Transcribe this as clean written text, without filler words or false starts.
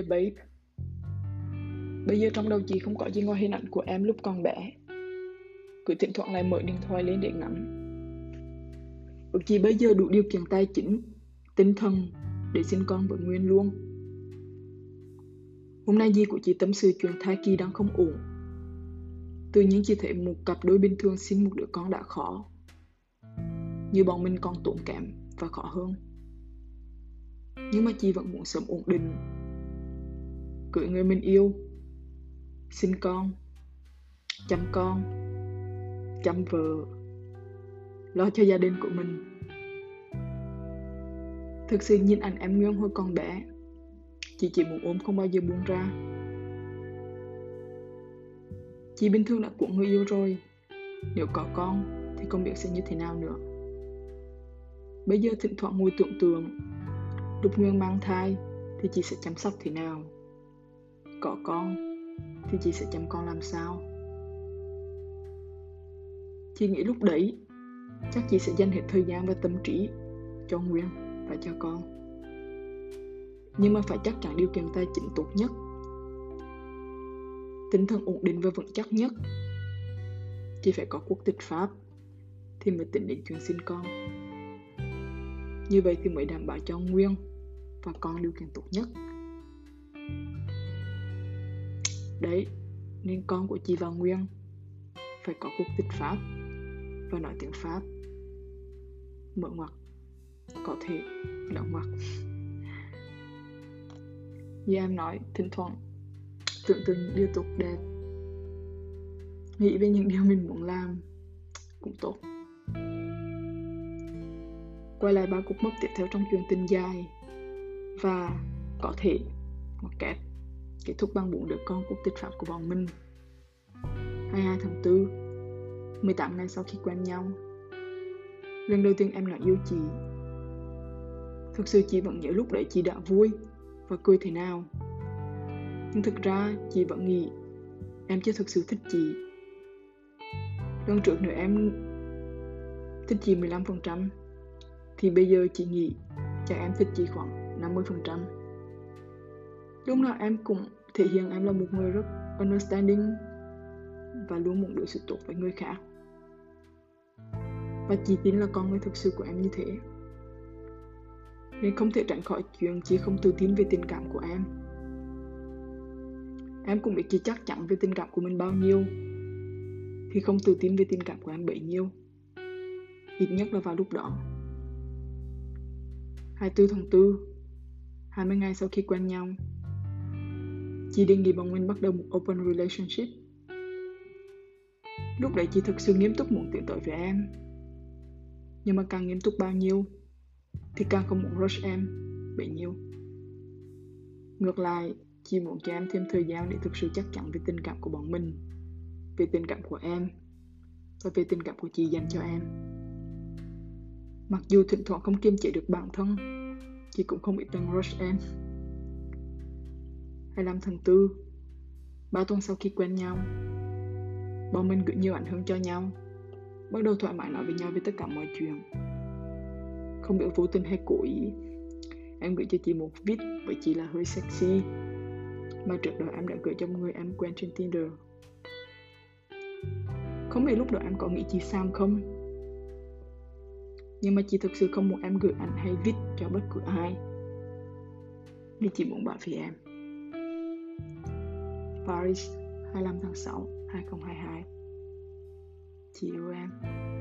Dear Babe. Bây giờ trong đầu chị không có gì ngoài hình ảnh của em lúc còn bé. Cứ thỉnh thoảng lại mở điện thoại lên để ngắm. Bởi chị bây giờ đủ điều kiện tài chính, tinh thần để sinh con với Nguyên luôn. Hôm nay dì của chị tâm sự chuyện thai kỳ đang không ổn. Tự nhiên chị thấy một cặp đôi bình thường sinh một đứa con đã khó, như bọn mình còn tốn kém và khó hơn. Nhưng mà chị vẫn muốn sớm ổn định, cưới người mình yêu, sinh con, chăm vợ, lo cho gia đình của mình. Thực sự nhìn ảnh em Nguyên hồi còn bé, chị chỉ muốn ôm không bao giờ buông ra. Chị bình thường là của người yêu rồi, nếu có con thì không biết sẽ như thế nào nữa. Bây giờ thỉnh thoảng ngồi tưởng tượng lúc Nguyên mang thai thì chị sẽ chăm sóc thế nào, có con thì chị sẽ chăm con làm sao. Chị nghĩ lúc đấy chắc chị sẽ dành hết thời gian và tâm trí cho Nguyên và cho con. Nhưng mà phải chắc chắn điều kiện tài chính tốt nhất, tinh thần ổn định và vững chắc nhất. Chị phải có quốc tịch Pháp thì mới tính đến chuyện sinh con. Như vậy thì mới đảm bảo cho Nguyên và con điều kiện tốt nhất. Đấy, nên con của chị và Nguyên phải có quốc tịch Pháp và nói tiếng Pháp. Mở ngoặc, có thể đóng ngoặc. Như em nói, thỉnh thoảng tưởng tượng những điều tốt đẹp, nghĩ về những điều mình muốn làm cũng tốt. Quay lại ba cột mốc tiếp theo trong chuyện tình dài và có thể một kẹp kết thúc bằng 4 đứa con quốc tịch Pháp của bọn mình. 22 tháng 4, 18 ngày sau khi quen nhau, lần đầu tiên em nói yêu chị. Thực sự chị vẫn nhớ lúc đấy chị đã vui và cười thế nào. Nhưng thực ra chị vẫn nghĩ em chưa thực sự thích chị. Lần trước nữa em thích chị 15%, thì bây giờ chị nghĩ chắc em thích chị khoảng 50%. Lúc nào em cũng thể hiện em là một người rất understanding và luôn muốn đối xử tốt với người khác. Và chị tin là con người thực sự của em như thế, nên không thể tránh khỏi chuyện chị không tự tin về tình cảm của em. Em cũng biết chị chắc chắn về tình cảm của mình bao nhiêu thì không tự tin về tình cảm của em bấy nhiêu, ít nhất là vào lúc đó. 24 tháng 4, 20 ngày sau khi quen nhau, chị đề nghị bọn mình bắt đầu một open relationship. Lúc đấy chị thực sự nghiêm túc muốn tiến tới với em, nhưng mà càng nghiêm túc bao nhiêu thì càng không muốn rush em bấy nhiêu. Ngược lại, chị muốn cho em thêm thời gian để thực sự chắc chắn về tình cảm của bọn mình, về tình cảm của em và về tình cảm của chị dành cho em. Mặc dù thỉnh thoảng không kiềm chế được bản thân, chị cũng không ít đang rush em. 25 tháng 4, 3 tuần sau khi quen nhau, bọn mình gửi nhiều ảnh hưởng cho nhau, bắt đầu thoải mái nói với nhau về tất cả mọi chuyện. Không biết vô tình hay cố ý, em gửi cho chị một viết với chị là hơi sexy mà trước đó em đã gửi cho người em quen trên Tinder. Không biết lúc đó em có nghĩ chị Sam không, nhưng mà chị thực sự không muốn em gửi ảnh hay viết cho bất cứ ai, vì chị muốn bảo vệ em. Paris, 25 tháng 6, 2022. Chị yêu em.